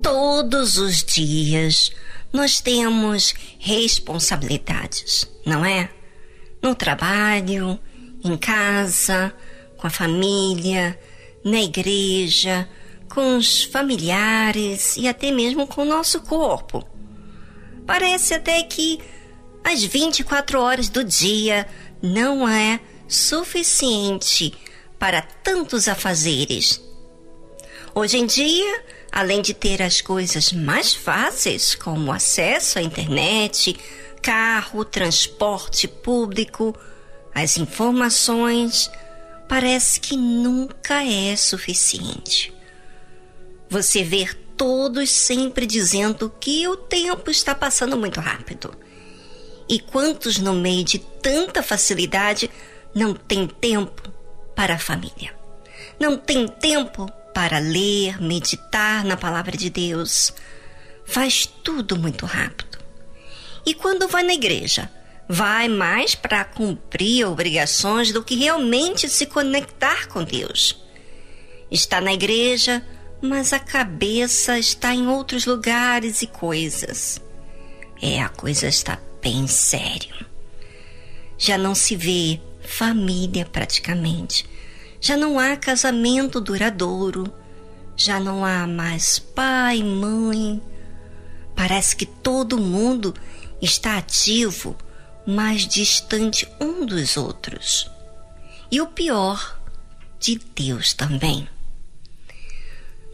Todos os dias nós temos responsabilidades, não é? No trabalho, em casa, com a família, na igreja, com os familiares e até mesmo com o nosso corpo. Parece até que as 24 horas do dia não é suficiente para tantos afazeres. Hoje em dia, além de ter as coisas mais fáceis, como acesso à internet, carro, transporte público, as informações, parece que nunca é suficiente. Você vê todos sempre dizendo que o tempo está passando muito rápido. E quantos no meio de tanta facilidade não tem tempo para a família? Não tem tempo para ler, meditar na palavra de Deus. Faz tudo muito rápido. E quando vai na igreja, vai mais para cumprir obrigações do que realmente se conectar com Deus. Está na igreja, mas a cabeça está em outros lugares e coisas. A coisa está bem séria. Já não se vê família praticamente. Já não há casamento duradouro, já não há mais pai, mãe. Parece que todo mundo está ativo, mas distante um dos outros. E o pior, de Deus também.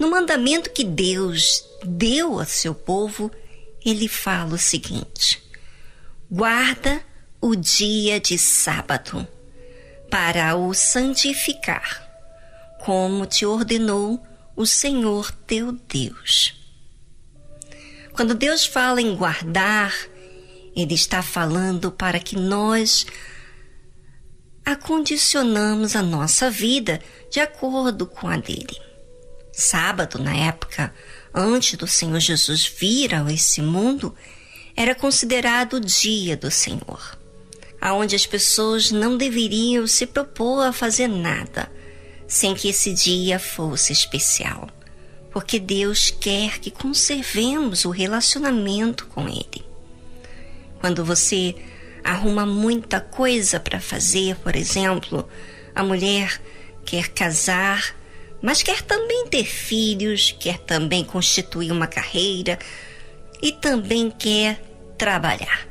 No mandamento que Deus deu a seu povo, ele fala o seguinte: guarda o dia de sábado para o santificar, como te ordenou o Senhor teu Deus. Quando Deus fala em guardar, ele está falando para que nós acondicionamos a nossa vida de acordo com a dele. Sábado, na época antes do Senhor Jesus vir a esse mundo, era considerado o dia do Senhor, aonde as pessoas não deveriam se propor a fazer nada sem que esse dia fosse especial, porque Deus quer que conservemos o relacionamento com ele. Quando você arruma muita coisa para fazer, por exemplo, a mulher quer casar, mas quer também ter filhos, quer também constituir uma carreira e também quer trabalhar.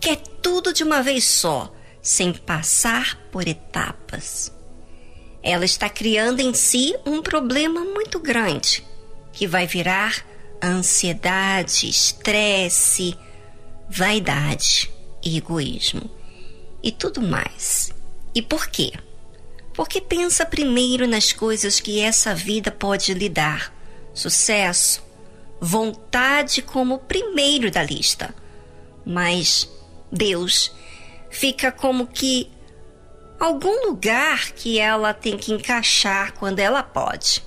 Quer tudo de uma vez só, sem passar por etapas. Ela está criando em si um problema muito grande, que vai virar ansiedade, estresse, vaidade, egoísmo e tudo mais. E por quê? Porque pensa primeiro nas coisas que essa vida pode lhe dar. Sucesso, vontade como primeiro da lista. Mas Deus fica como que algum lugar que ela tem que encaixar quando ela pode.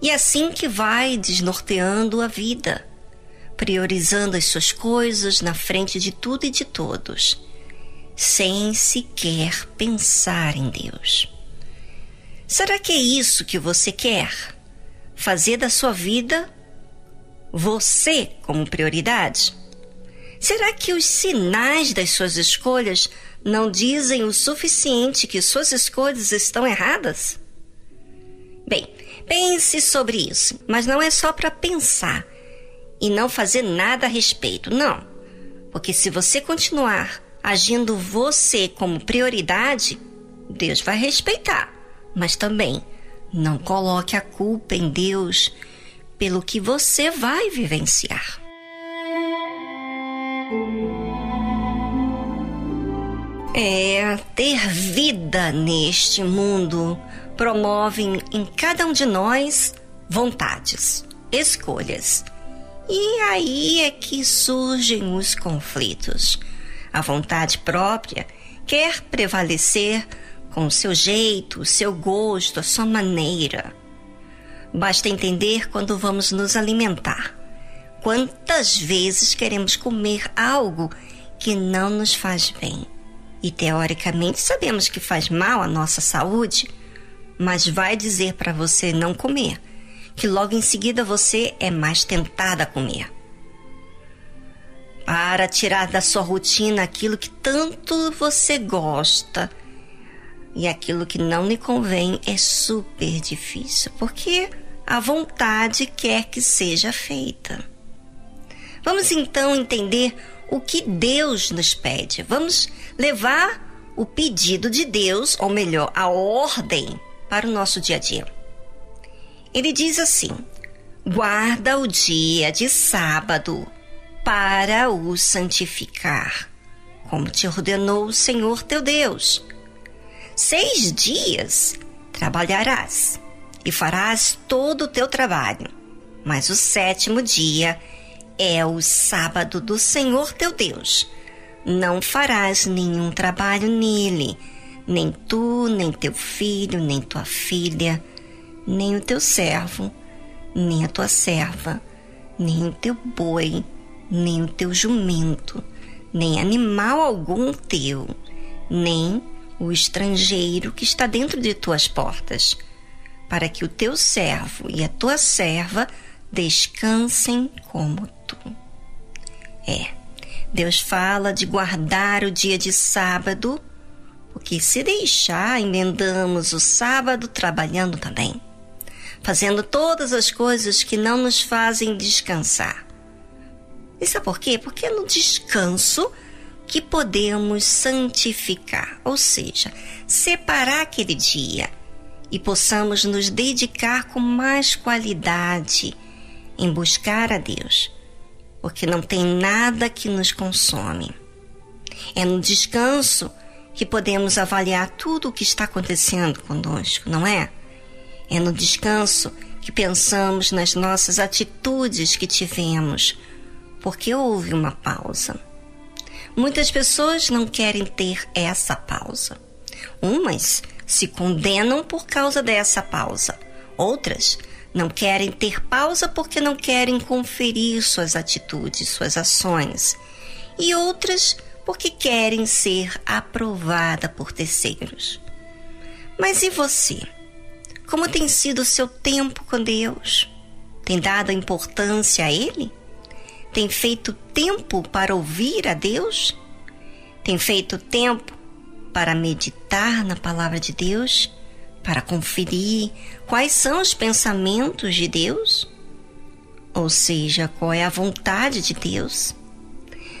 E assim que vai desnorteando a vida, priorizando as suas coisas na frente de tudo e de todos, sem sequer pensar em Deus. Será que é isso que você quer? Fazer da sua vida você como prioridade? Será que os sinais das suas escolhas não dizem o suficiente que suas escolhas estão erradas? Bem, pense sobre isso, mas não é só para pensar e não fazer nada a respeito, não. Porque se você continuar agindo você como prioridade, Deus vai respeitar. Mas também não coloque a culpa em Deus pelo que você vai vivenciar. Ter vida neste mundo promove em cada um de nós vontades, escolhas. E aí é que surgem os conflitos. A vontade própria quer prevalecer com o seu jeito, o seu gosto, a sua maneira. Basta entender quando vamos nos alimentar. Quantas vezes queremos comer algo que não nos faz bem? e teoricamente sabemos que faz mal à nossa saúde, mas vai dizer para você não comer, que logo em seguida você é mais tentada a comer. Para tirar da sua rotina aquilo que tanto você gosta e aquilo que não lhe convém é super difícil, porque a vontade quer que seja feita. Vamos então entender o que Deus nos pede. Vamos levar o pedido de Deus, ou melhor, a ordem, para o nosso dia a dia. Ele diz assim: guarda o dia de sábado para o santificar, como te ordenou o Senhor teu Deus. 6 dias trabalharás e farás todo o teu trabalho, mas o 7º dia é o sábado do Senhor teu Deus. Não farás nenhum trabalho nele, nem tu, nem teu filho, nem tua filha, nem o teu servo, nem a tua serva, nem o teu boi, nem o teu jumento, nem animal algum teu, nem o estrangeiro que está dentro de tuas portas, para que o teu servo e a tua serva descansem como tu. Deus fala de guardar o dia de sábado, porque se deixar, emendamos o sábado trabalhando também, fazendo todas as coisas que não nos fazem descansar. E sabe por quê? Porque é no descanso que podemos santificar, ou seja, separar aquele dia e possamos nos dedicar com mais qualidade em buscar a Deus, porque não tem nada que nos consome. É no descanso que podemos avaliar tudo o que está acontecendo conosco, não é? É no descanso que pensamos nas nossas atitudes que tivemos, porque houve uma pausa. Muitas pessoas não querem ter essa pausa. Umas se condenam por causa dessa pausa. Outras não querem ter pausa porque não querem conferir suas atitudes, suas ações. E outras porque querem ser aprovada por terceiros. Mas e você? Como tem sido o seu tempo com Deus? Tem dado importância a Ele? Tem feito tempo para ouvir a Deus? Tem feito tempo para meditar na palavra de Deus? Para conferir quais são os pensamentos de Deus? Ou seja, qual é a vontade de Deus?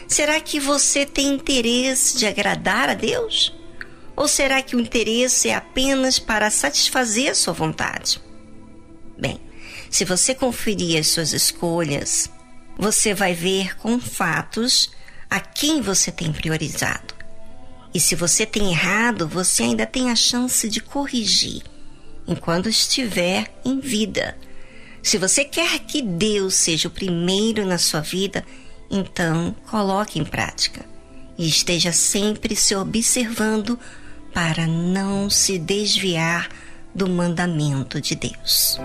Será que você tem interesse de agradar a Deus? Ou será que o interesse é apenas para satisfazer a sua vontade? Bem, se você conferir as suas escolhas, você vai ver com fatos a quem você tem priorizado. E se você tem errado, você ainda tem a chance de corrigir enquanto estiver em vida. Se você quer que Deus seja o primeiro na sua vida, então coloque em prática e esteja sempre se observando para não se desviar do mandamento de Deus.